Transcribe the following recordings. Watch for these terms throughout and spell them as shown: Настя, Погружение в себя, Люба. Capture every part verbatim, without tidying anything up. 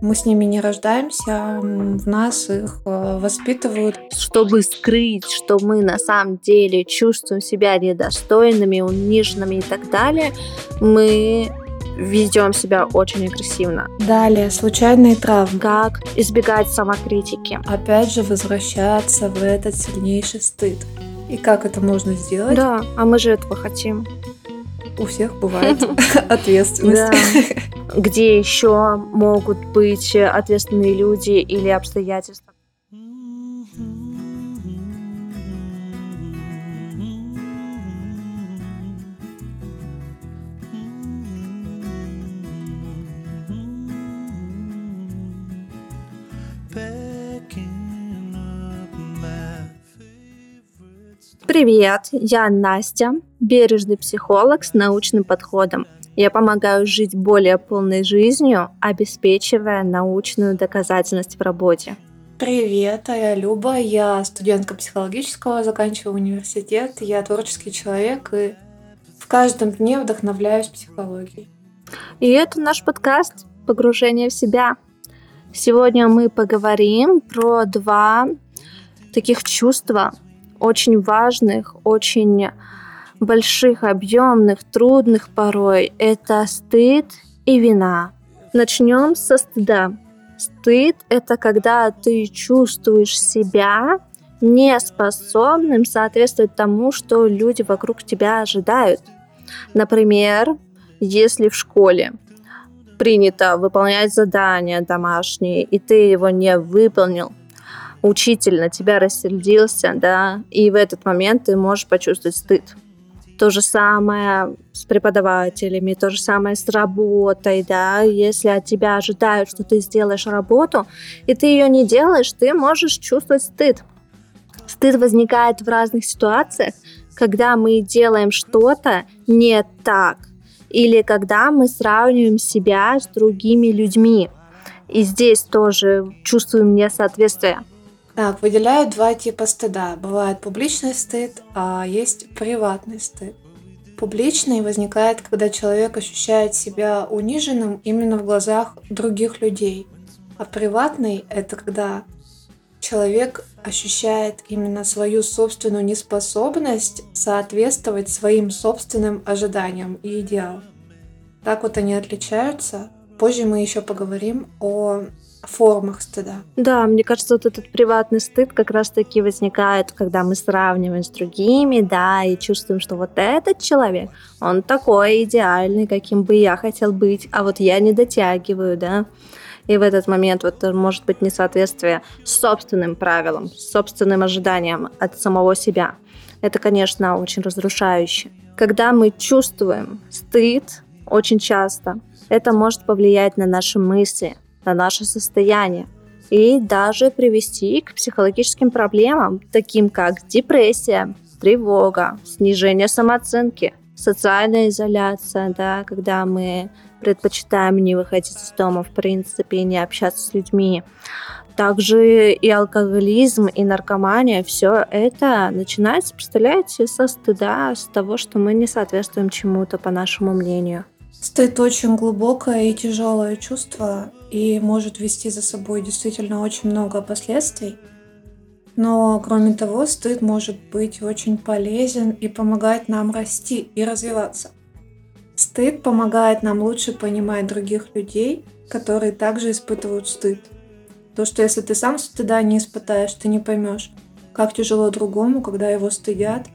Мы с ними не рождаемся, в нас их воспитывают. Чтобы скрыть, что мы на самом деле чувствуем себя недостойными, униженными и так далее, мы ведем себя очень агрессивно. Далее, случайные травмы. Как избегать самокритики. Опять же, возвращаться в этот сильнейший стыд. И как это можно сделать? Да, а мы же этого хотим. У всех бывает ответственность. Где еще могут быть ответственные люди или обстоятельства? Привет, я Настя, бережный психолог с научным подходом. Я помогаю жить более полной жизнью, обеспечивая научную доказательность в работе. Привет, а я Люба, я студентка психологического, заканчиваю университет, я творческий человек и в каждом дне вдохновляюсь психологией. И это наш подкаст «Погружение в себя». Сегодня мы поговорим про два таких чувства, очень важных, очень больших, объемных, трудных порой. Это стыд и вина. Начнем со стыда. Стыд – это когда ты чувствуешь себя неспособным соответствовать тому, что люди вокруг тебя ожидают. Например, если в школе принято выполнять задания домашние, и ты его не выполнил, учитель на тебя рассердился, да, и в этот момент ты можешь почувствовать стыд. То же самое с преподавателями, то же самое с работой, да, если от тебя ожидают, что ты сделаешь работу, и ты ее не делаешь, ты можешь чувствовать стыд. Стыд возникает в разных ситуациях, когда мы делаем что-то не так, или когда мы сравниваем себя с другими людьми, и здесь тоже чувствуем несоответствие. Так, выделяют два типа стыда. Бывает публичный стыд, а есть приватный стыд. Публичный возникает, когда человек ощущает себя униженным именно в глазах других людей. А приватный – это когда человек ощущает именно свою собственную неспособность соответствовать своим собственным ожиданиям и идеалам. Так вот они отличаются. Позже мы еще поговорим о формах стыда. Да, мне кажется, вот этот приватный стыд как раз-таки возникает, когда мы сравниваем с другими, да, и чувствуем, что вот этот человек, он такой идеальный, каким бы я хотел быть, а вот я не дотягиваю, да. И в этот момент вот может быть несоответствие собственным правилам, собственным ожиданиям от самого себя. Это, конечно, очень разрушающе. Когда мы чувствуем стыд, очень часто это может повлиять на наши мысли, на наше состояние и даже привести к психологическим проблемам, таким как депрессия, тревога, снижение самооценки, социальная изоляция, да, когда мы предпочитаем не выходить из дома, в принципе, и не общаться с людьми. Также и алкоголизм, и наркомания, все это начинается, представляете, со стыда, с того, что мы не соответствуем чему-то, по нашему мнению. Стыд очень глубокое и тяжелое чувство и может вести за собой действительно очень много последствий. Но, кроме того, стыд может быть очень полезен и помогать нам расти и развиваться. Стыд помогает нам лучше понимать других людей, которые также испытывают стыд. То, что если ты сам стыда не испытаешь, ты не поймешь, как тяжело другому, когда его стыдят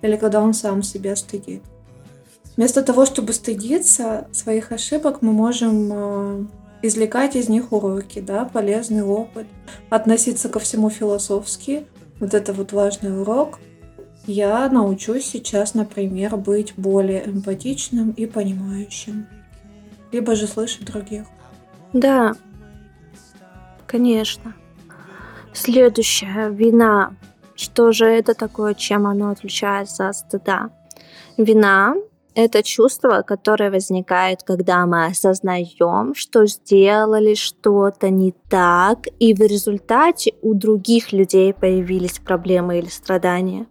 или когда он сам себя стыдит. Вместо того, чтобы стыдиться своих ошибок, мы можем извлекать из них уроки, да, полезный опыт, относиться ко всему философски. Вот это вот важный урок. Я научусь сейчас, например, быть более эмпатичным и понимающим. Либо же слышать других. Да, конечно. Следующая — вина. Что же это такое, чем оно отличается от стыда? Вина – это чувство, которое возникает, когда мы осознаем, что сделали что-то не так, и в результате у других людей появились проблемы или страдания.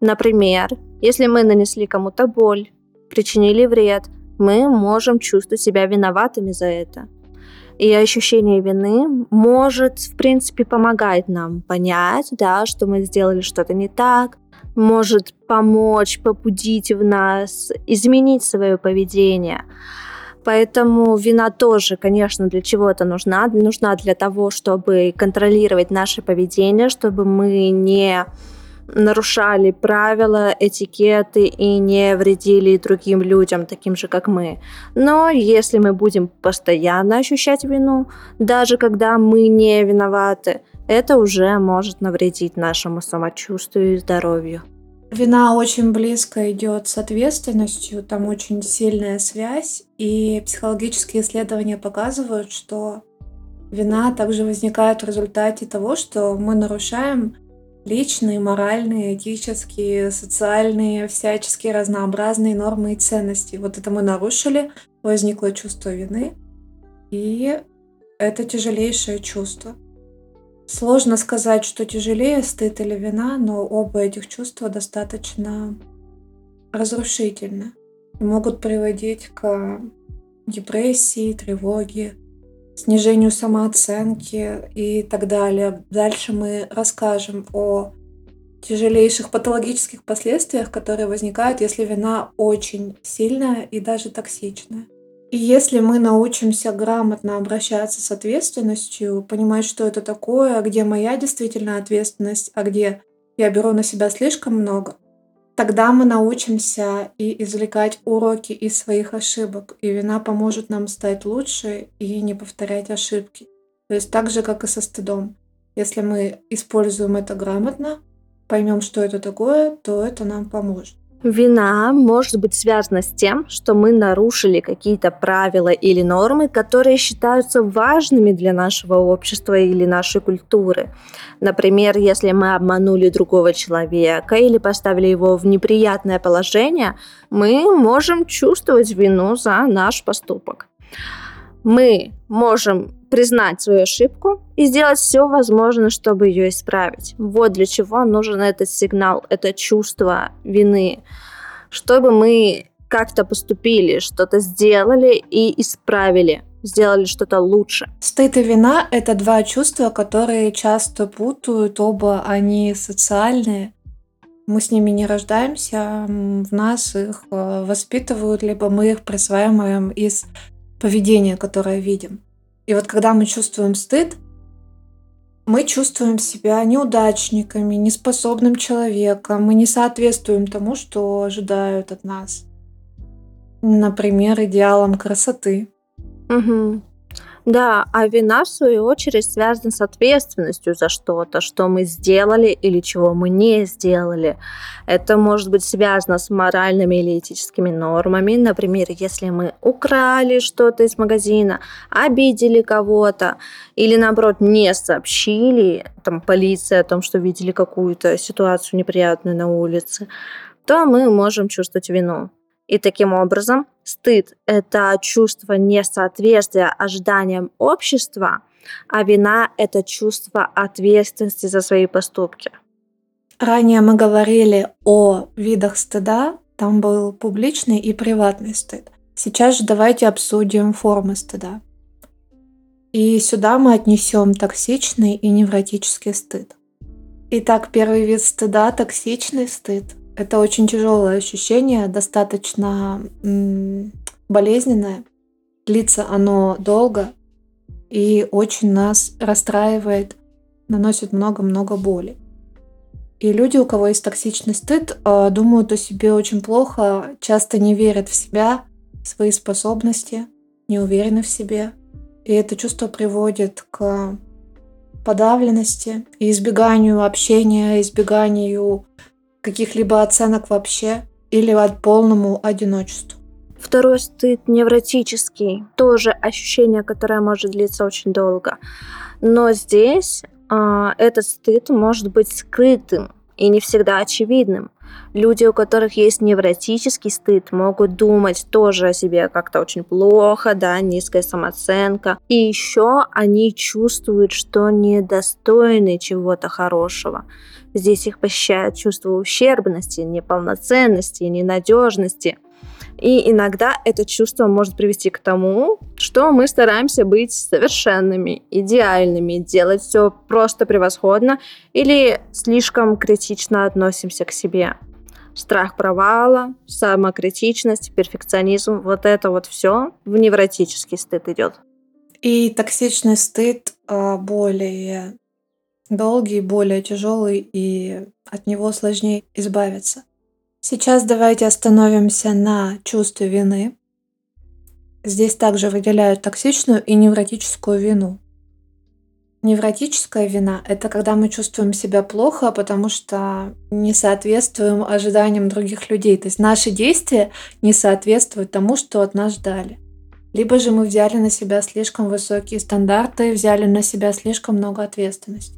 Например, если мы нанесли кому-то боль, причинили вред, мы можем чувствовать себя виноватыми за это. и ощущение вины может, в принципе, помогать нам понять, да, что мы сделали что-то не так, может помочь, побудить в нас, изменить свое поведение. Поэтому вина тоже, конечно, для чего-то нужна. Нужна для того, чтобы контролировать наше поведение, чтобы мы не нарушали правила, этикеты и не вредили другим людям, таким же, как мы. Но если мы будем постоянно ощущать вину, даже когда мы не виноваты, это уже может навредить нашему самочувствию и здоровью. Вина очень близко идет с ответственностью, там очень сильная связь, и психологические исследования показывают, что вина также возникает в результате того, что мы нарушаем личные, моральные, этические, социальные, всяческие разнообразные нормы и ценности. Вот это мы нарушили, возникло чувство вины, и это тяжелейшее чувство. Сложно сказать, что тяжелее, стыд или вина, но оба этих чувства достаточно разрушительны и могут приводить к депрессии, тревоге, снижению самооценки и так далее. Дальше мы расскажем о тяжелейших патологических последствиях, которые возникают, если вина очень сильная и даже токсичная. И если мы научимся грамотно обращаться с ответственностью, понимать, что это такое, где моя действительно ответственность, а где я беру на себя слишком много, тогда мы научимся и извлекать уроки из своих ошибок, и вина поможет нам стать лучше и не повторять ошибки. То есть так же, как и со стыдом. Если мы используем это грамотно, поймем, что это такое, то это нам поможет. Вина может быть связана с тем, что мы нарушили какие-то правила или нормы, которые считаются важными для нашего общества или нашей культуры. Например, если мы обманули другого человека или поставили его в неприятное положение, мы можем чувствовать вину за наш поступок. Мы можем признать свою ошибку и сделать все возможное, чтобы ее исправить. Вот для чего нужен этот сигнал, это чувство вины, чтобы мы как-то поступили, что-то сделали и исправили, сделали что-то лучше. Стыд и вина – это два чувства, которые часто путают, оба они социальные. Мы с ними не рождаемся, в нас их воспитывают, либо мы их присваиваем из поведения, которое видим. И вот когда мы чувствуем стыд, мы чувствуем себя неудачниками, неспособным человеком, мы не соответствуем тому, что ожидают от нас. Например, идеалам красоты. Угу. Да, а вина, в свою очередь, связана с ответственностью за что-то, что мы сделали или чего мы не сделали. Это может быть связано с моральными или этическими нормами. Например, если мы украли что-то из магазина, обидели кого-то или, наоборот, не сообщили там, полиции о том, что видели какую-то ситуацию неприятную на улице, то мы можем чувствовать вину. И таким образом стыд – это чувство несоответствия ожиданиям общества, а вина – это чувство ответственности за свои поступки. Ранее мы говорили о видах стыда, там был публичный и приватный стыд. Сейчас же давайте обсудим формы стыда. И сюда мы отнесем токсичный и невротический стыд. Итак, первый вид стыда – токсичный стыд. Это очень тяжелое ощущение, достаточно м- болезненное. Длится оно долго и очень нас расстраивает, наносит много-много боли. И люди, у кого есть токсичный стыд, думают о себе очень плохо, часто не верят в себя, в свои способности, не уверены в себе. И это чувство приводит к подавленности и избеганию общения, избеганию каких-либо оценок вообще или от полному одиночеству. Второй стыд невротический, тоже ощущение, которое может длиться очень долго. Но здесь э, этот стыд может быть скрытым и не всегда очевидным. Люди, у которых есть невротический стыд, могут думать тоже о себе как-то очень плохо, да, низкая самооценка. И еще они чувствуют, что недостойны чего-то хорошего. Здесь их посещает чувство ущербности, неполноценности, ненадежности. И иногда это чувство может привести к тому, что мы стараемся быть совершенными, идеальными, делать все просто превосходно или слишком критично относимся к себе. Страх провала, самокритичность, перфекционизм, вот это вот все в невротический стыд идет. И токсичный стыд более долгий, более тяжелый, и от него сложнее избавиться. Сейчас давайте остановимся на чувстве вины. Здесь также выделяют токсичную и невротическую вину. Невротическая вина – это когда мы чувствуем себя плохо, потому что не соответствуем ожиданиям других людей. То есть наши действия не соответствуют тому, что от нас ждали. Либо же мы взяли на себя слишком высокие стандарты, взяли на себя слишком много ответственности.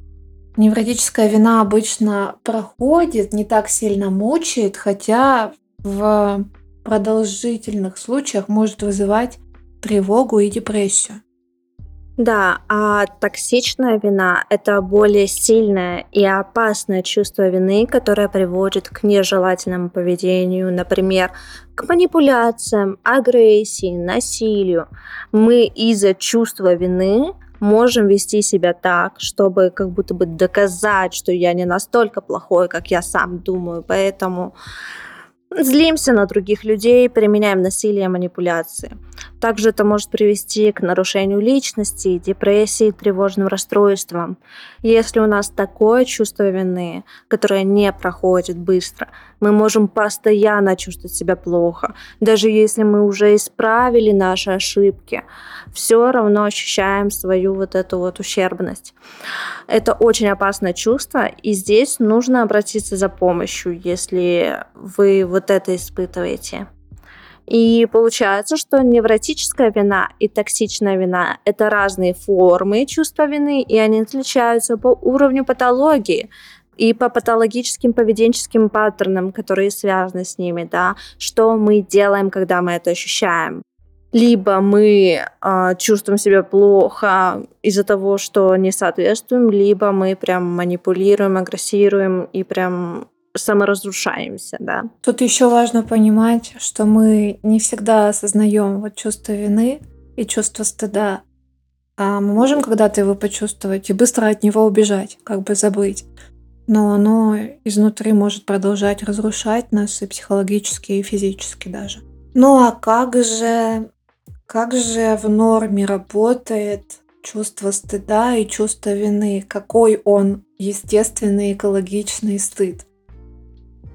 Невротическая вина обычно проходит, не так сильно мучает, хотя в продолжительных случаях может вызывать тревогу и депрессию. Да, а токсичная вина – это более сильное и опасное чувство вины, которое приводит к нежелательному поведению, например, к манипуляциям, агрессии, насилию. Мы из-за чувства вины можем вести себя так, чтобы как будто бы доказать, что я не настолько плохой, как я сам думаю, поэтому злимся на других людей, применяем насилие и манипуляции. Также это может привести к нарушению личности, депрессии, тревожным расстройствам. Если у нас такое чувство вины, которое не проходит быстро, мы можем постоянно чувствовать себя плохо. Даже если мы уже исправили наши ошибки, все равно ощущаем свою вот эту вот ущербность. Это очень опасное чувство, и здесь нужно обратиться за помощью, если вы вот это испытываете. И получается, что невротическая вина и токсичная вина – это разные формы чувства вины, и они отличаются по уровню патологии и по патологическим поведенческим паттернам, которые связаны с ними, да, что мы делаем, когда мы это ощущаем. Либо мы э, чувствуем себя плохо из-за того, что не соответствуем, либо мы прям манипулируем, агрессируем и прям саморазрушаемся, да. Тут еще важно понимать, что мы не всегда осознаем вот чувство вины и чувство стыда. А мы можем когда-то его почувствовать и быстро от него убежать, как бы забыть. Но оно изнутри может продолжать разрушать нас и психологически, и физически даже. Ну а как же, как же в норме работает чувство стыда и чувство вины? Какой он естественный, экологичный стыд?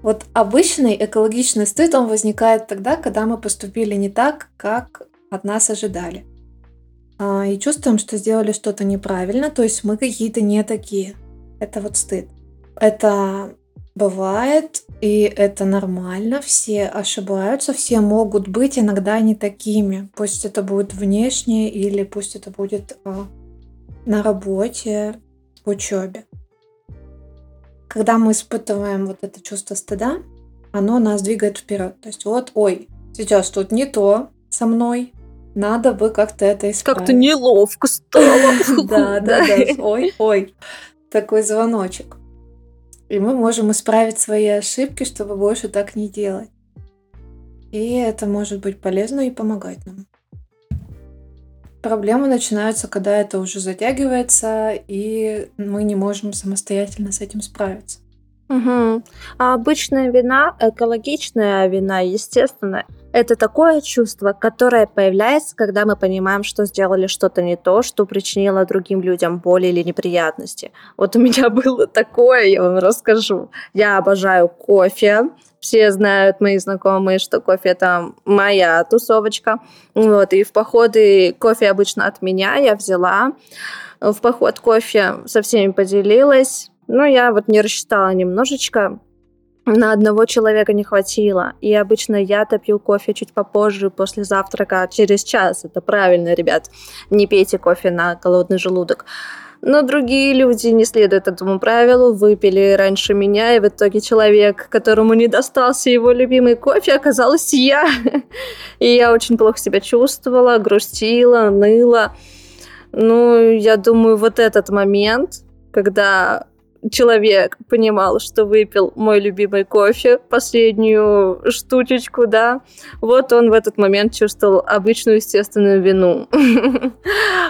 Вот обычный экологичный стыд, он возникает тогда, когда мы поступили не так, как от нас ожидали. И чувствуем, что сделали что-то неправильно, то есть мы какие-то не такие. Это вот стыд. Это бывает, и это нормально. Все ошибаются, все могут быть иногда не такими. Пусть это будет внешне, или пусть это будет на работе, в учебе. Когда мы испытываем вот это чувство стыда, оно нас двигает вперед. То есть вот, ой, сейчас тут не то со мной, надо бы как-то это исправить. Как-то неловко стало. Да, да, да, ой, ой, такой звоночек. И мы можем исправить свои ошибки, чтобы больше так не делать. И это может быть полезно и помогать нам. Проблемы начинаются, когда это уже затягивается, и мы не можем самостоятельно с этим справиться. Угу. А обычная вина, экологичная вина, естественно, это такое чувство, которое появляется, когда мы понимаем, что сделали что-то не то, что причинило другим людям боль или неприятности. Вот у меня было такое, я вам расскажу. Я обожаю кофе. Все знают, мои знакомые, что кофе – это моя тусовочка. Вот, и в походы кофе обычно от меня я взяла. В поход кофе со всеми поделилась. Но я вот не рассчитала немножечко. На одного человека не хватило. И обычно я-то пью кофе чуть попозже, после завтрака, через час. Это правильно, ребят. Не пейте кофе на голодный желудок. Но другие люди не следуют этому правилу, выпили раньше меня, и в итоге человек, которому не достался его любимый кофе, оказалась я. И я очень плохо себя чувствовала, грустила, ныла. Ну, я думаю, вот этот момент, когда человек понимал, что выпил мой любимый кофе, последнюю штучечку, да, вот он в этот момент чувствовал обычную естественную вину.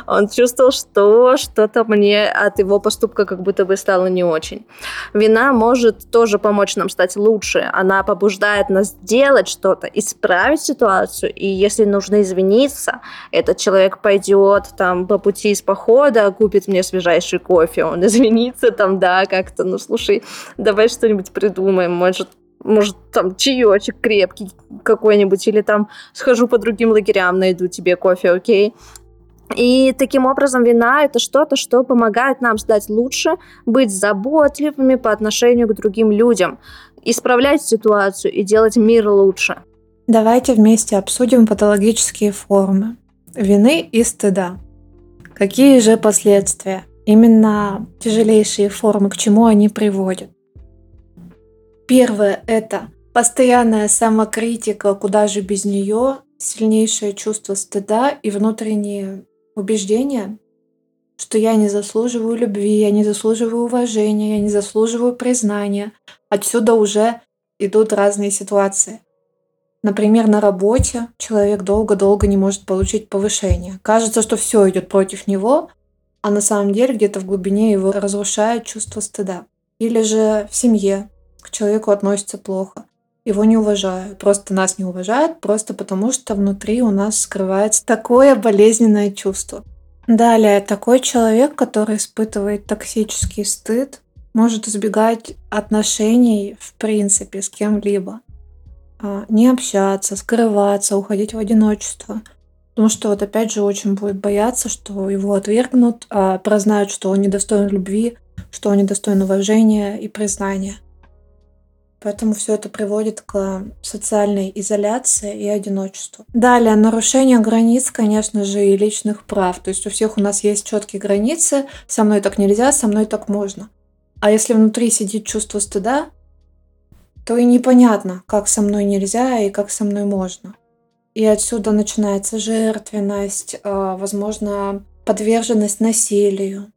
Он чувствовал, что что-то мне от его поступка как будто бы стало не очень. Вина может тоже помочь нам стать лучше. Она побуждает нас делать что-то, исправить ситуацию. И если нужно извиниться, этот человек пойдет там по пути из похода, купит мне свежайший кофе, он извинится там, да, как-то, ну, слушай, давай что-нибудь придумаем, может, может, там, чаечек крепкий какой-нибудь, или там схожу по другим лагерям, найду тебе кофе, окей? И таким образом вина – это что-то, что помогает нам стать лучше, быть заботливыми по отношению к другим людям, исправлять ситуацию и делать мир лучше. Давайте вместе обсудим патологические формы вины и стыда. Какие же последствия? Именно тяжелейшие формы, к чему они приводят? Первое – это постоянная самокритика, куда же без нее, сильнейшее чувство стыда и внутренние убеждения, что я не заслуживаю любви, я не заслуживаю уважения, я не заслуживаю признания. Отсюда уже идут разные ситуации. Например, на работе человек долго-долго не может получить повышение. Кажется, что все идет против него, а на самом деле где-то в глубине его разрушает чувство стыда. Или же в семье к человеку относятся плохо, его не уважают, просто нас не уважают, просто потому что внутри у нас скрывается такое болезненное чувство. Далее, такой человек, который испытывает токсический стыд, может избегать отношений в принципе с кем-либо. Не общаться, скрываться, уходить в одиночество. Потому что вот опять же очень будет бояться, что его отвергнут, а прознают, что он недостоин любви, что он недостоин уважения и признания. Поэтому все это приводит к социальной изоляции и одиночеству. Далее, нарушение границ, конечно же, и личных прав. То есть у всех у нас есть четкие границы. Со мной так нельзя, со мной так можно. А если внутри сидит чувство стыда, то и непонятно, как со мной нельзя и как со мной можно. И отсюда начинается жертвенность, возможно, подверженность насилию,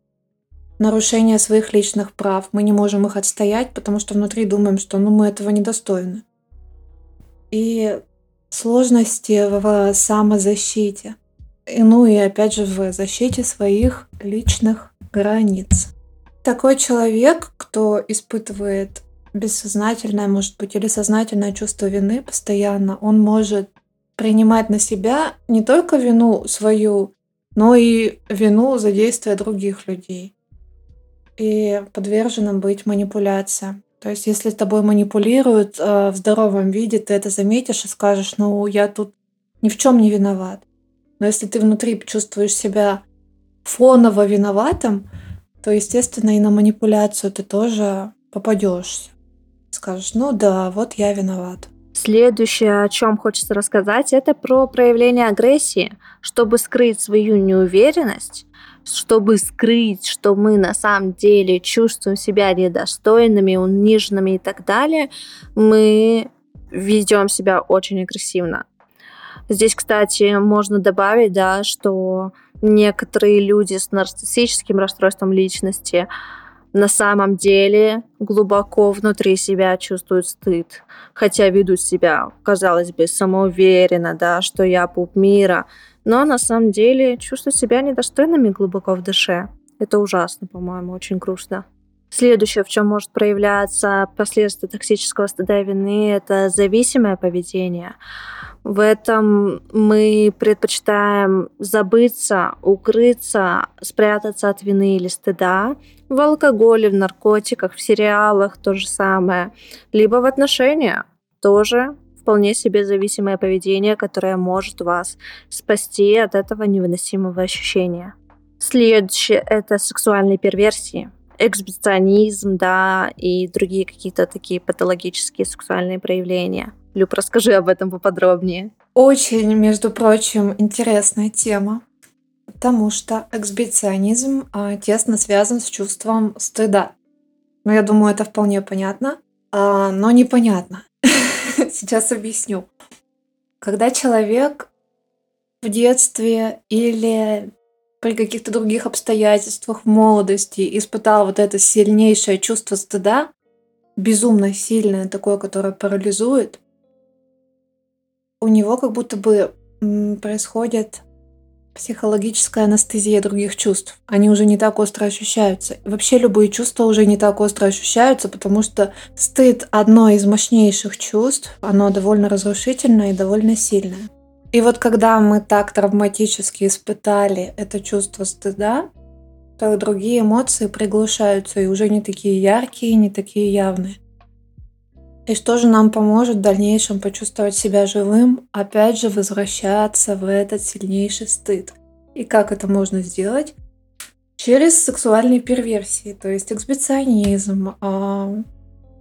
нарушение своих личных прав. Мы не можем их отстоять, потому что внутри думаем, что ну, мы этого недостойны. И сложности в самозащите. И, ну и опять же в защите своих личных границ. Такой человек, кто испытывает бессознательное, может быть, или сознательное чувство вины постоянно, он может принимать на себя не только вину свою, но и вину за действия других людей. И подвержена быть манипуляциям. То есть, если тобой манипулируют э, в здоровом виде, ты это заметишь и скажешь, ну, я тут ни в чем не виноват. Но если ты внутри чувствуешь себя фоново виноватым, то, естественно, и на манипуляцию ты тоже попадешься. Скажешь, ну да, вот я виноват. Следующее, о чем хочется рассказать, это про проявление агрессии. Чтобы скрыть свою неуверенность, чтобы скрыть, что мы на самом деле чувствуем себя недостойными, униженными и так далее, мы ведем себя очень агрессивно. Здесь, кстати, можно добавить, да, что некоторые люди с нарциссическим расстройством личности на самом деле глубоко внутри себя чувствуют стыд, хотя ведут себя, казалось бы, самоуверенно, да, что я пуп мира, но на самом деле чувствуют себя недостойными глубоко в душе. Это ужасно, по-моему, очень грустно. Следующее, в чем может проявляться последствия токсического стыда и вины, это зависимое поведение. В этом мы предпочитаем забыться, укрыться, спрятаться от вины или стыда в алкоголе, в наркотиках, в сериалах, то же самое. Либо в отношениях, тоже вполне себе зависимое поведение, которое может вас спасти от этого невыносимого ощущения. Следующее – это сексуальные перверсии. Эксгибиционизм, да, и другие какие-то такие патологические сексуальные проявления. Люб, расскажи об этом поподробнее. Очень, между прочим, интересная тема, потому что эксгибиционизм а, тесно связан с чувством стыда. Ну, я думаю, это вполне понятно, а, но непонятно. Сейчас объясню. Когда человек в детстве или при каких-то других обстоятельствах в молодости испытал вот это сильнейшее чувство стыда, безумно сильное такое, которое парализует, у него как будто бы происходит психологическая анестезия других чувств. Они уже не так остро ощущаются. Вообще любые чувства уже не так остро ощущаются, потому что стыд — одно из мощнейших чувств. Оно довольно разрушительное и довольно сильное. И вот когда мы так травматически испытали это чувство стыда, то другие эмоции приглушаются и уже не такие яркие, не такие явные. И что же нам поможет в дальнейшем почувствовать себя живым? Опять же, возвращаться в этот сильнейший стыд. И как это можно сделать? Через сексуальные перверсии, то есть эксбиционизм, а,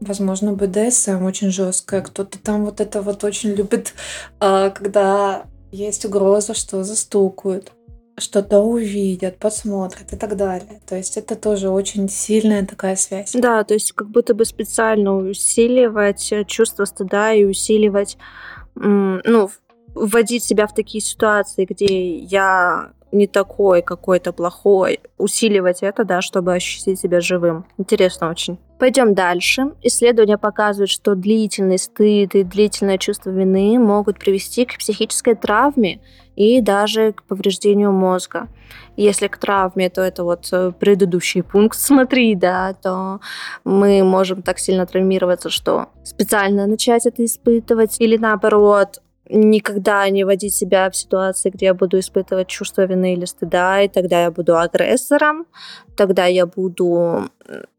возможно, бэ дэ эс эм очень жесткое. Кто-то там вот это вот очень любит, а, когда есть угроза, что застукают, что-то увидят, подсмотрят и так далее. То есть это тоже очень сильная такая связь. Да, то есть как будто бы специально усиливать чувство стыда и усиливать, ну, вводить себя в такие ситуации, где я не такой какой-то плохой, усиливать это, да, чтобы ощутить себя живым. Интересно очень. Пойдем дальше. Исследования показывают, что длительный стыд и длительное чувство вины могут привести к психической травме и даже к повреждению мозга. Если к травме, то это вот предыдущий пункт, смотри, да, то мы можем так сильно травмироваться, что специально начать это испытывать или наоборот, никогда не вводить себя в ситуации, где я буду испытывать чувство вины или стыда, и тогда я буду агрессором, тогда я буду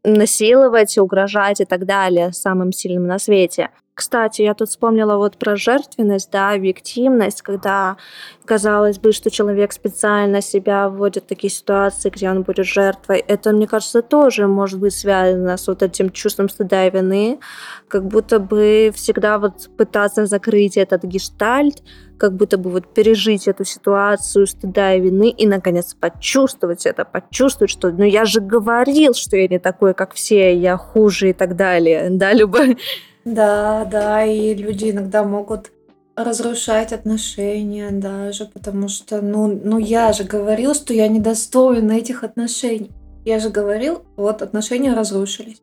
насиловать, угрожать и так далее самым сильным на свете. Кстати, я тут вспомнила вот про жертвенность, да, виктимность, когда казалось бы, что человек специально себя вводит в такие ситуации, где он будет жертвой. Это, мне кажется, тоже может быть связано с вот этим чувством стыда и вины, как будто бы всегда вот пытаться закрыть этот гештальт, как будто бы вот пережить эту ситуацию стыда и вины и, наконец, почувствовать это, почувствовать, что ну я же говорил, что я не такой, как все, я хуже и так далее, да, Люба? Да, да, и люди иногда могут разрушать отношения даже, потому что, ну, ну я же говорил, что я недостоин этих отношений. Я же говорил, вот отношения разрушились.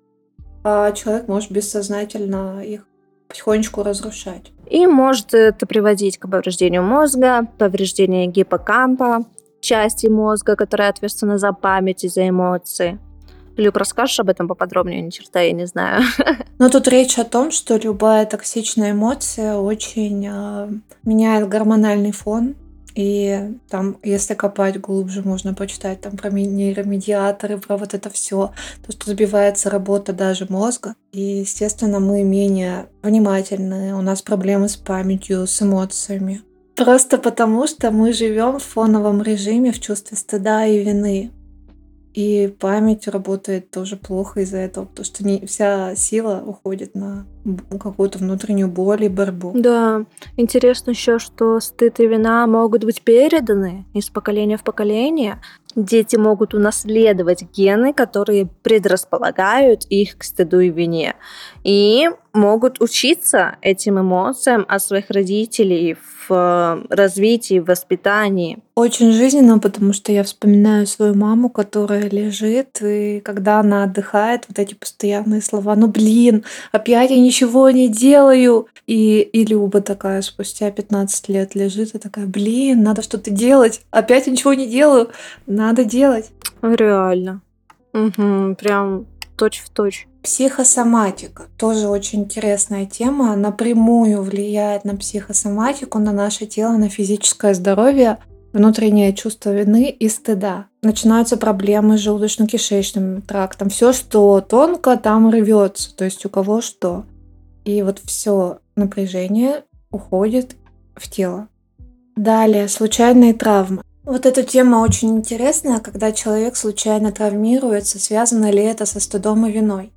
А человек может бессознательно их потихонечку разрушать. И может это приводить к повреждению мозга, повреждению гиппокампа, части мозга, которая ответственна за память и за эмоции. Люб, расскажешь об этом поподробнее? Ни черта я не знаю. Но тут речь о том, что любая токсичная эмоция очень э, меняет гормональный фон. И там, если копать глубже, можно почитать там про нейромедиаторы, про вот это все, то, что сбивается работа даже мозга. И, естественно, мы менее внимательны, у нас проблемы с памятью, с эмоциями. Просто потому, что мы живем в фоновом режиме, в чувстве стыда и вины. И память работает тоже плохо из-за этого, потому что не вся сила уходит на какую-то внутреннюю боль и борьбу. Да, интересно еще, что стыд и вина могут быть переданы из поколения в поколение. Дети могут унаследовать гены, которые предрасполагают их к стыду и вине, и могут учиться этим эмоциям от своих родителей в развитии, в воспитании. Очень жизненно, потому что я вспоминаю свою маму, которая лежит, и когда она отдыхает, вот эти постоянные слова «ну блин, опять я ничего не делаю». И, и Люба такая спустя пятнадцать лет лежит и такая «блин, надо что-то делать, опять я ничего не делаю». Надо делать. Реально. Угу, прям точь-в-точь. Психосоматика. Тоже очень интересная тема. Она напрямую влияет на психосоматику, на наше тело, на физическое здоровье, внутреннее чувство вины и стыда. Начинаются проблемы с желудочно-кишечным трактом. Все, что тонко, там рвется. То есть у кого что. И вот все напряжение уходит в тело. Далее, случайные травмы. Вот эта тема очень интересная, когда человек случайно травмируется, связано ли это со стыдом и виной.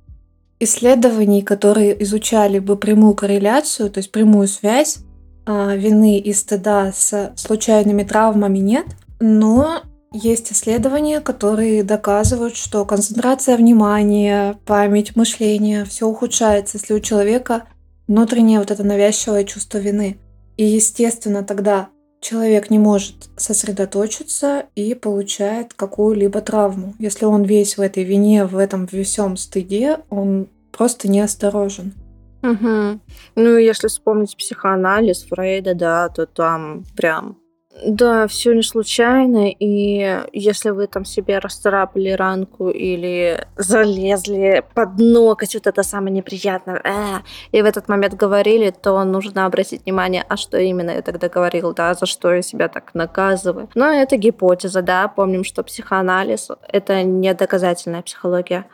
Исследований, которые изучали бы прямую корреляцию, то есть прямую связь а, вины и стыда с случайными травмами, нет, но есть исследования, которые доказывают, что концентрация внимания, память, мышление, все ухудшается, если у человека внутреннее вот это навязчивое чувство вины. И, естественно, тогда человек не может сосредоточиться и получает какую-либо травму. Если он весь в этой вине, в этом всем стыде, он просто неосторожен. Угу. Ну, если вспомнить психоанализ Фрейда, да, то там прям... Да, все не случайно, и если вы там себе расцарапали ранку или залезли под ноготь, вот это самое неприятное, э, и в этот момент говорили, то нужно обратить внимание, а что именно я тогда говорил, да, за что я себя так наказываю. Но это гипотеза, да, помним, что психоанализ – это не доказательная психология.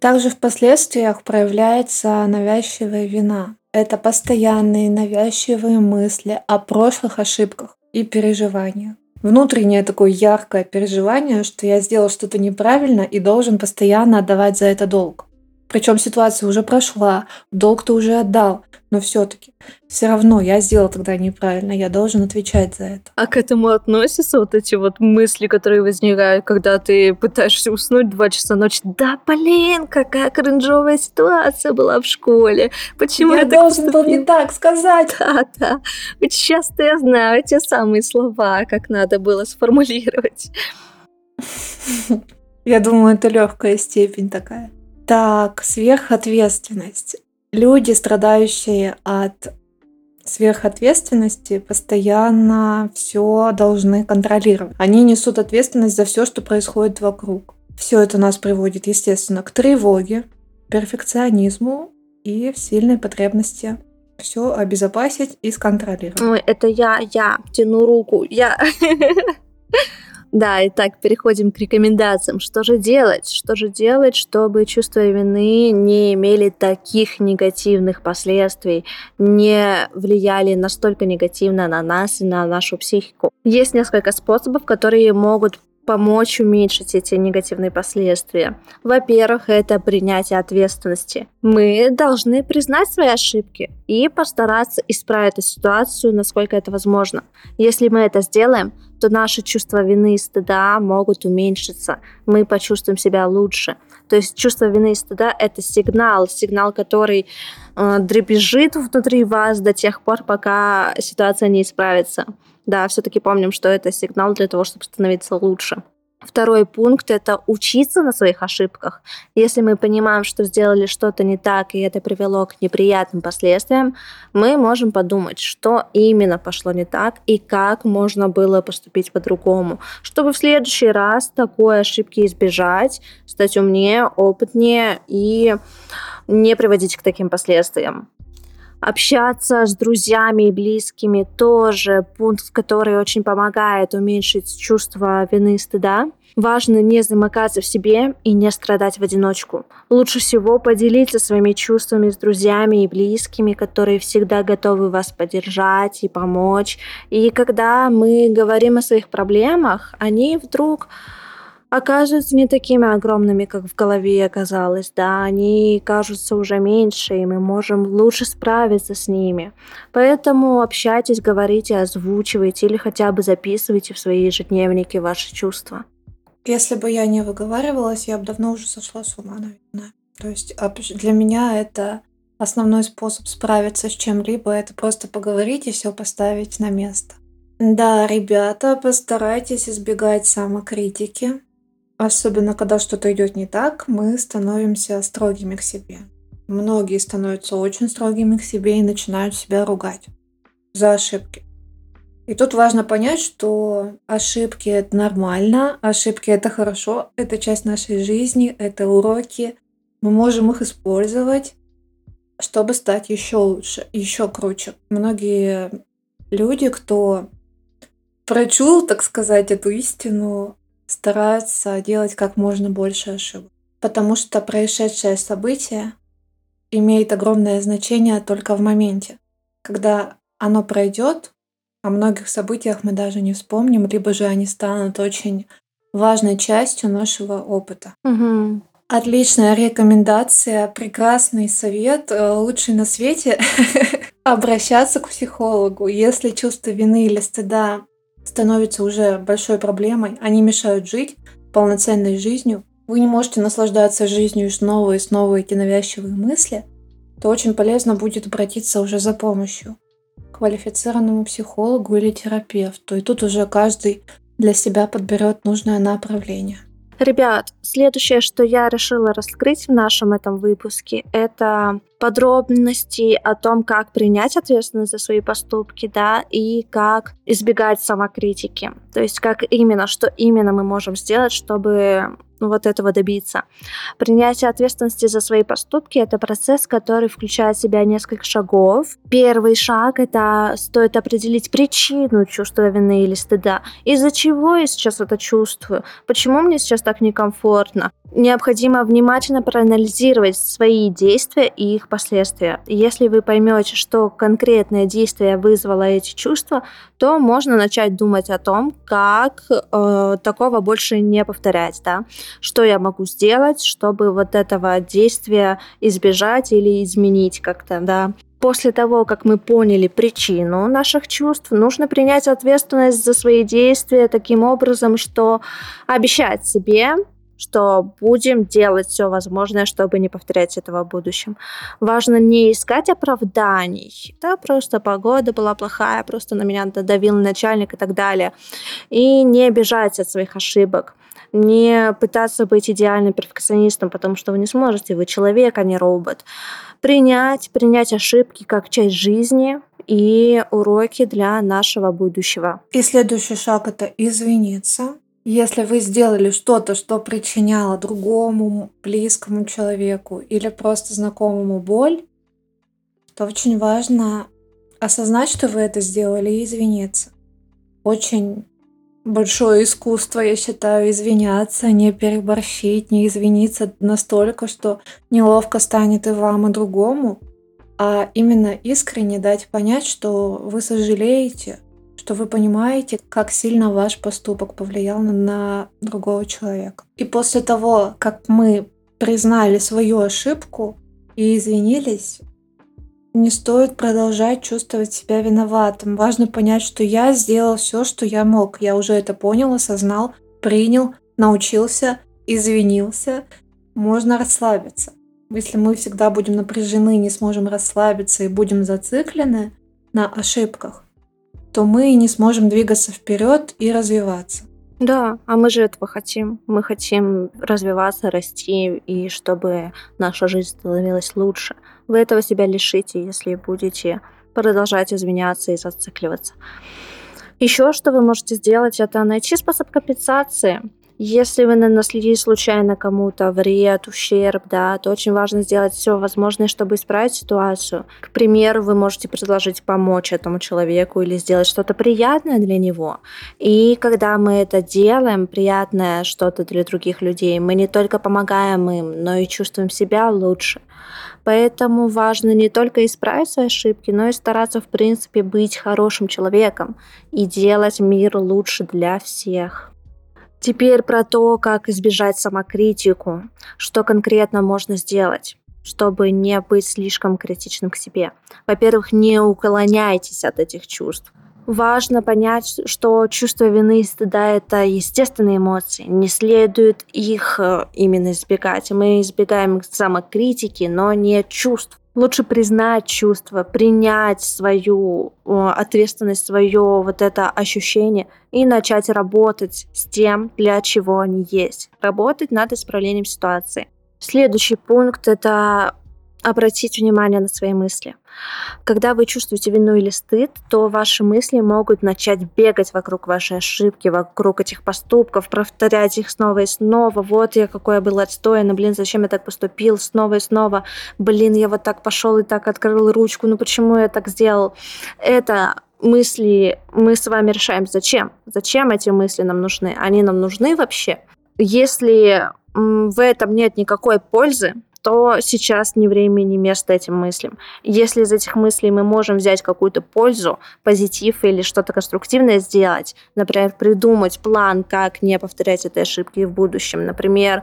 Также в последствиях проявляется навязчивая вина. Это постоянные навязчивые мысли о прошлых ошибках и переживания. Внутреннее такое яркое переживание, что я сделал что-то неправильно и должен постоянно отдавать за это долг. Причем ситуация уже прошла, долг ты уже отдал, но все-таки все равно я сделал тогда неправильно, я должен отвечать за это. А к этому относятся вот эти вот мысли, которые возникают, когда ты пытаешься уснуть в два часа ночи? Да, блин, какая кринжовая ситуация была в школе. Почему я, я должен поступил? Был не так сказать. Да, да. Ведь сейчас-то я знаю те самые слова, как надо было сформулировать. Я думаю, это легкая степень такая. Так, сверхответственность. Люди, страдающие от сверхответственности, постоянно все должны контролировать. Они несут ответственность за все, что происходит вокруг. Все это нас приводит, естественно, к тревоге, перфекционизму и сильной потребности все обезопасить и сконтролировать. Ой, это я, я тяну руку, я. Да, итак, переходим к рекомендациям. Что же делать? Что же делать, чтобы чувство вины не имели таких негативных последствий, не влияли настолько негативно на нас и на нашу психику? Есть несколько способов, которые могут помочь уменьшить эти негативные последствия. Во-первых, это принятие ответственности. Мы должны признать свои ошибки и постараться исправить эту ситуацию, насколько это возможно. Если мы это сделаем, то наши чувства вины и стыда могут уменьшиться. Мы почувствуем себя лучше. То есть чувство вины и стыда – это сигнал, сигнал, который э, дребезжит внутри вас до тех пор, пока ситуация не исправится. Да, все-таки помним, что это сигнал для того, чтобы становиться лучше. Второй пункт – это учиться на своих ошибках. Если мы понимаем, что сделали что-то не так, и это привело к неприятным последствиям, мы можем подумать, что именно пошло не так и как можно было поступить по-другому, чтобы в следующий раз такой ошибки избежать, стать умнее, опытнее и не приводить к таким последствиям. Общаться с друзьями и близкими тоже пункт, который очень помогает уменьшить чувство вины и стыда. Важно не замыкаться в себе и не страдать в одиночку. Лучше всего поделиться своими чувствами с друзьями и близкими, которые всегда готовы вас поддержать и помочь. И когда мы говорим о своих проблемах, они вдруг оказываются не такими огромными, как в голове оказалось, да, они кажутся уже меньше, и мы можем лучше справиться с ними. Поэтому общайтесь, говорите, озвучивайте или хотя бы записывайте в свои ежедневники ваши чувства. Если бы я не выговаривалась, я бы давно уже сошла с ума, наверное. То есть для меня это основной способ справиться с чем-либо, это просто поговорить и все поставить на место. Да, ребята, постарайтесь избегать самокритики. Особенно, когда что-то идет не так, мы становимся строгими к себе. Многие становятся очень строгими к себе и начинают себя ругать за ошибки. И тут важно понять, что ошибки – это нормально, ошибки – это хорошо, это часть нашей жизни, это уроки. Мы можем их использовать, чтобы стать еще лучше, еще круче. Многие люди, кто прочул, так сказать, эту истину, стараются делать как можно больше ошибок, потому что происшедшее событие имеет огромное значение только в моменте. Когда оно пройдет, о многих событиях мы даже не вспомним, либо же они станут очень важной частью нашего опыта. Угу. Отличная рекомендация, прекрасный совет, лучший на свете – обращаться к психологу. Если чувство вины или стыда становится уже большой проблемой, они мешают жить полноценной жизнью, вы не можете наслаждаться жизнью снова и снова эти навязчивые мысли, то очень полезно будет обратиться уже за помощью к квалифицированному психологу или терапевту. И тут уже каждый для себя подберет нужное направление. Ребят, следующее, что я решила раскрыть в нашем этом выпуске, это подробности о том, как принять ответственность за свои поступки, да, и как избегать самокритики. То есть, как именно, что именно мы можем сделать, чтобы вот этого добиться. Принятие ответственности за свои поступки — это процесс, который включает в себя несколько шагов. Первый шаг — это стоит определить причину чувства вины или стыда. Из-за чего я сейчас это чувствую? Почему мне сейчас так некомфортно? Необходимо внимательно проанализировать свои действия и их последствия. Если вы поймете, что конкретное действие вызвало эти чувства, то можно начать думать о том, как э, такого больше не повторять, да? Что я могу сделать, чтобы вот этого действия избежать или изменить как-то, да? После того, как мы поняли причину наших чувств, нужно принять ответственность за свои действия таким образом, что обещать себе, что будем делать все возможное, чтобы не повторять этого в будущем. Важно не искать оправданий. Да, просто погода была плохая, просто на меня надавил начальник и так далее. И не бежать от своих ошибок. Не пытаться быть идеальным перфекционистом, потому что вы не сможете, вы человек, а не робот. Принять, принять ошибки как часть жизни и уроки для нашего будущего. И следующий шаг — это извиниться. Если вы сделали что-то, что причиняло другому близкому человеку или просто знакомому боль, то очень важно осознать, что вы это сделали, и извиниться. Очень большое искусство, я считаю, извиняться, не переборщить, не извиниться настолько, что неловко станет и вам, и другому, а именно искренне дать понять, что вы сожалеете, что вы понимаете, как сильно ваш поступок повлиял на другого человека. И после того, как мы признали свою ошибку и извинились, не стоит продолжать чувствовать себя виноватым. Важно понять, что я сделал все, что я мог. Я уже это понял, осознал, принял, научился, извинился. Можно расслабиться. Если мы всегда будем напряжены, не сможем расслабиться и будем зациклены на ошибках, то мы не сможем двигаться вперед и развиваться. Да, а мы же этого хотим. Мы хотим развиваться, расти, и чтобы наша жизнь становилась лучше. Вы этого себя лишите, если будете продолжать извиняться и зацикливаться. Еще что вы можете сделать, это найти способ компенсации. Если вы наследили случайно кому-то вред, ущерб, да, то очень важно сделать все возможное, чтобы исправить ситуацию. К примеру, вы можете предложить помочь этому человеку или сделать что-то приятное для него. И когда мы это делаем, приятное что-то для других людей, мы не только помогаем им, но и чувствуем себя лучше. Поэтому важно не только исправить свои ошибки, но и стараться, в принципе, быть хорошим человеком и делать мир лучше для всех. Теперь про то, как избежать самокритику, что конкретно можно сделать, чтобы не быть слишком критичным к себе. Во-первых, не уклоняйтесь от этих чувств. Важно понять, что чувство вины и стыда – это естественные эмоции, не следует их именно избегать. Мы избегаем самокритики, но не чувств. Лучше признать чувства, принять свою ответственность, свое вот это ощущение и начать работать с тем, для чего они есть. Работать над исправлением ситуации. Следующий пункт – это обратить внимание на свои мысли. Когда вы чувствуете вину или стыд, то ваши мысли могут начать бегать вокруг вашей ошибки, вокруг этих поступков, повторять их снова и снова. Вот я какой я был отстойный, блин, зачем я так поступил, снова и снова. Блин, я вот так пошел и так открыл ручку, ну почему я так сделал? Это мысли мы с вами решаем. Зачем? Зачем эти мысли нам нужны? Они нам нужны вообще? Если в этом нет никакой пользы, то сейчас не время, не место этим мыслям. Если из этих мыслей мы можем взять какую-то пользу, позитив или что-то конструктивное сделать, например, придумать план, как не повторять этой ошибки в будущем, например,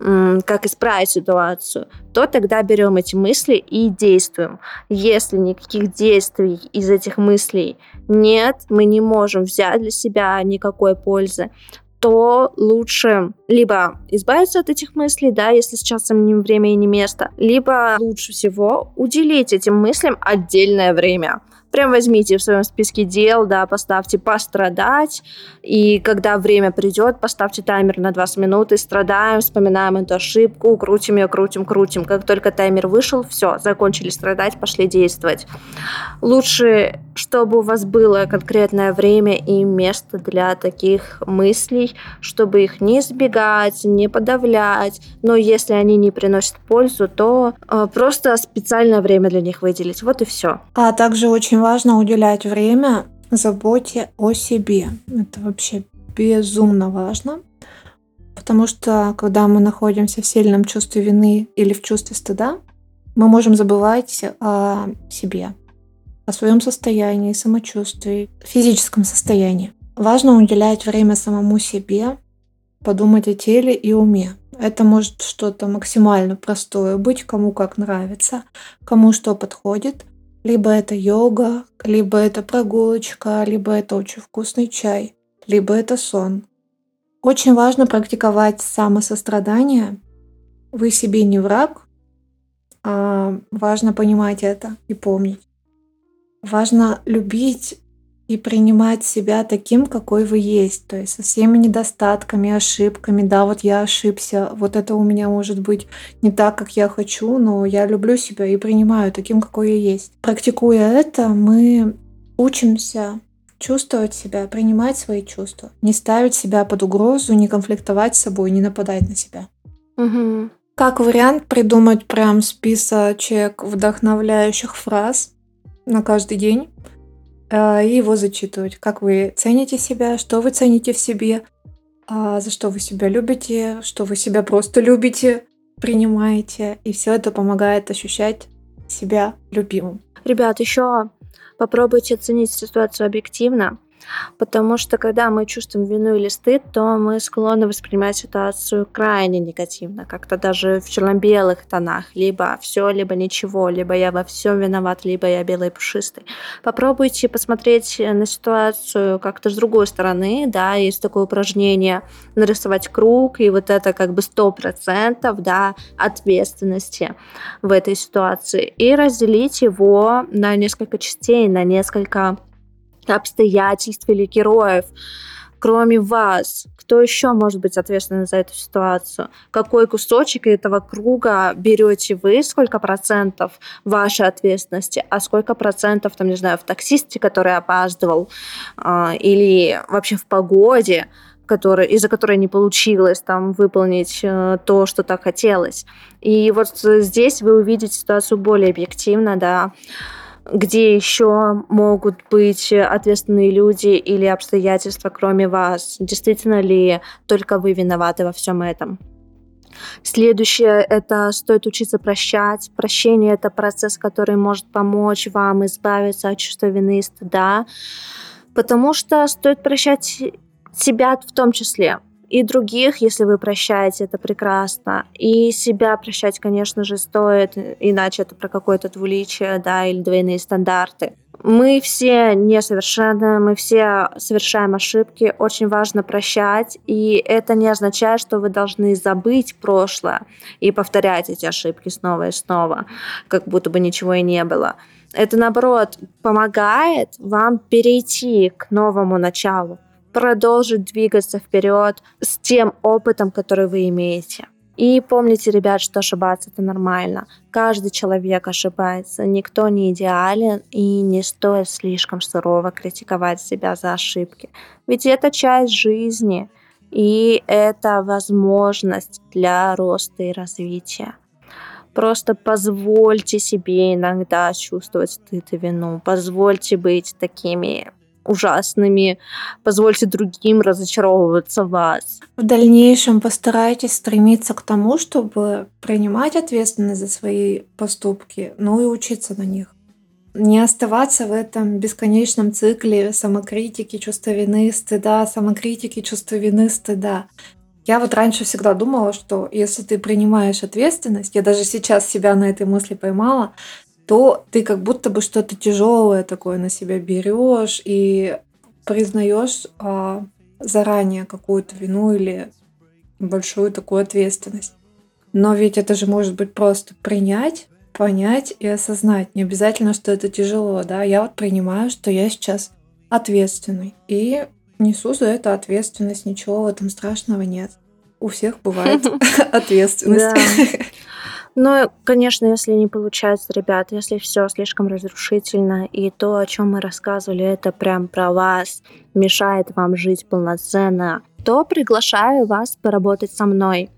как исправить ситуацию, то тогда берем эти мысли и действуем. Если никаких действий из этих мыслей нет, мы не можем взять для себя никакой пользы, то лучше либо избавиться от этих мыслей, да, если сейчас им не время и не место, либо лучше всего уделить этим мыслям отдельное время, прям возьмите в своем списке дел, да, поставьте «пострадать», и когда время придет, поставьте таймер на двадцать минут, и страдаем, вспоминаем эту ошибку, крутим ее, крутим, крутим. Как только таймер вышел, все, закончили страдать, пошли действовать. Лучше, чтобы у вас было конкретное время и место для таких мыслей, чтобы их не избегать, не подавлять, но если они не приносят пользу, то э, просто специальное время для них выделить, вот и все. А также очень важно уделять время заботе о себе. Это вообще безумно важно, потому что когда мы находимся в сильном чувстве вины или в чувстве стыда, мы можем забывать о себе, о своем состоянии, самочувствии, физическом состоянии. Важно уделять время самому себе, подумать о теле и уме. Это может что-то максимально простое быть, кому как нравится, кому что подходит. Либо это йога, либо это прогулочка, либо это очень вкусный чай, либо это сон. Очень важно практиковать самосострадание. Вы себе не враг, а важно понимать это и помнить. Важно любить и принимать себя таким, какой вы есть, то есть со всеми недостатками, ошибками. Да, вот я ошибся, вот это у меня может быть не так, как я хочу, но я люблю себя и принимаю таким, какой я есть. Практикуя это, мы учимся чувствовать себя, принимать свои чувства, не ставить себя под угрозу, не конфликтовать с собой, не нападать на себя. Угу. Как вариант придумать прям списочек вдохновляющих фраз на каждый день э, и его зачитывать. Как вы цените себя, что вы цените в себе, э, за что вы себя любите, что вы себя просто любите, принимаете. И все это помогает ощущать себя любимым. Ребят, еще попробуйте оценить ситуацию объективно, потому что когда мы чувствуем вину или стыд, то мы склонны воспринимать ситуацию крайне негативно, как-то даже в черно-белых тонах, либо все, либо ничего, либо я во всем виноват, либо я белый и пушистый. Попробуйте посмотреть на ситуацию как-то с другой стороны, да, есть такое упражнение нарисовать круг, и вот это как бы сто процентов, да, ответственности в этой ситуации, и разделить его на несколько частей, на несколько обстоятельств или героев. Кроме вас, кто еще может быть ответственен за эту ситуацию? Какой кусочек этого круга берете вы? Сколько процентов вашей ответственности? А сколько процентов, там, не знаю, в таксисте, который опаздывал, или вообще в погоде, который, из-за которой не получилось там выполнить э, то, что так хотелось? И вот здесь вы увидите ситуацию более объективно, да, где еще могут быть ответственные люди или обстоятельства, кроме вас? Действительно ли только вы виноваты во всем этом? Следующее – это стоит учиться прощать. Прощение – это процесс, который может помочь вам избавиться от чувства вины и стыда, потому что стоит прощать себя в том числе. И других, если вы прощаете, это прекрасно. И себя прощать, конечно же, стоит, иначе это про какое-то двуличие, да, или двойные стандарты. Мы все несовершенны, мы все совершаем ошибки, очень важно прощать, и это не означает, что вы должны забыть прошлое и повторять эти ошибки снова и снова, как будто бы ничего и не было. Это, наоборот, помогает вам перейти к новому началу, продолжить двигаться вперед с тем опытом, который вы имеете. И помните, ребят, что ошибаться – это нормально. Каждый человек ошибается, никто не идеален, и не стоит слишком сурово критиковать себя за ошибки. Ведь это часть жизни, и это возможность для роста и развития. Просто позвольте себе иногда чувствовать стыд и вину, позвольте быть такими ужасными, позвольте другим разочаровываться в вас. В дальнейшем постарайтесь стремиться к тому, чтобы принимать ответственность за свои поступки, но и учиться на них. Не оставаться в этом бесконечном цикле самокритики, чувства вины, стыда, самокритики, чувства вины, стыда. Я вот раньше всегда думала, что если ты принимаешь ответственность, я даже сейчас себя на этой мысли поймала, то ты как будто бы что-то тяжелое такое на себя берешь и признаешь а, заранее какую-то вину или большую такую ответственность. Но ведь это же может быть просто принять, понять и осознать. Не обязательно, что это тяжело, да. Я вот принимаю, что я сейчас ответственный и несу за это ответственность. Ничего в этом страшного нет. У всех бывает ответственность. Ну, конечно, если не получается, ребят, если все слишком разрушительно, и то, о чем мы рассказывали, это прям про вас, мешает вам жить полноценно, то приглашаю вас поработать со мной.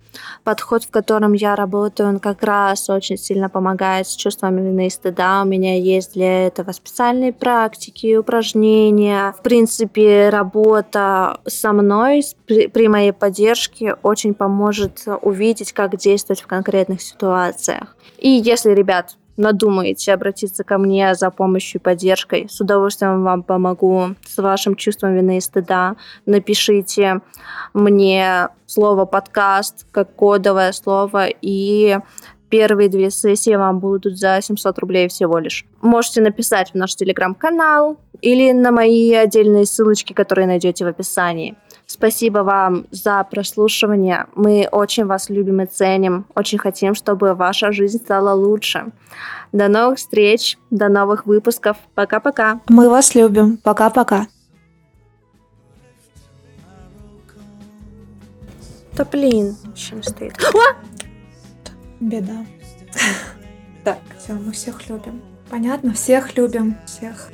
Подход, в котором я работаю, он как раз очень сильно помогает с чувствами вины и стыда. У меня есть для этого специальные практики, упражнения. В принципе, работа со мной при моей поддержке очень поможет увидеть, как действовать в конкретных ситуациях. И если, ребят, надумаете обратиться ко мне за помощью и поддержкой, с удовольствием вам помогу с вашим чувством вины и стыда. Напишите мне слово «подкаст» как кодовое слово, и первые две сессии вам будут за семьсот рублей всего лишь. Можете написать в наш телеграм-канал или на мои отдельные ссылочки, которые найдете в описании. Спасибо вам за прослушивание. Мы очень вас любим и ценим. Очень хотим, чтобы ваша жизнь стала лучше. До новых встреч, до новых выпусков. Пока-пока. Мы вас любим. Пока-пока. Да блин, чем стоит? А! Беда. Так, все, мы всех любим. Понятно, всех любим. Всех.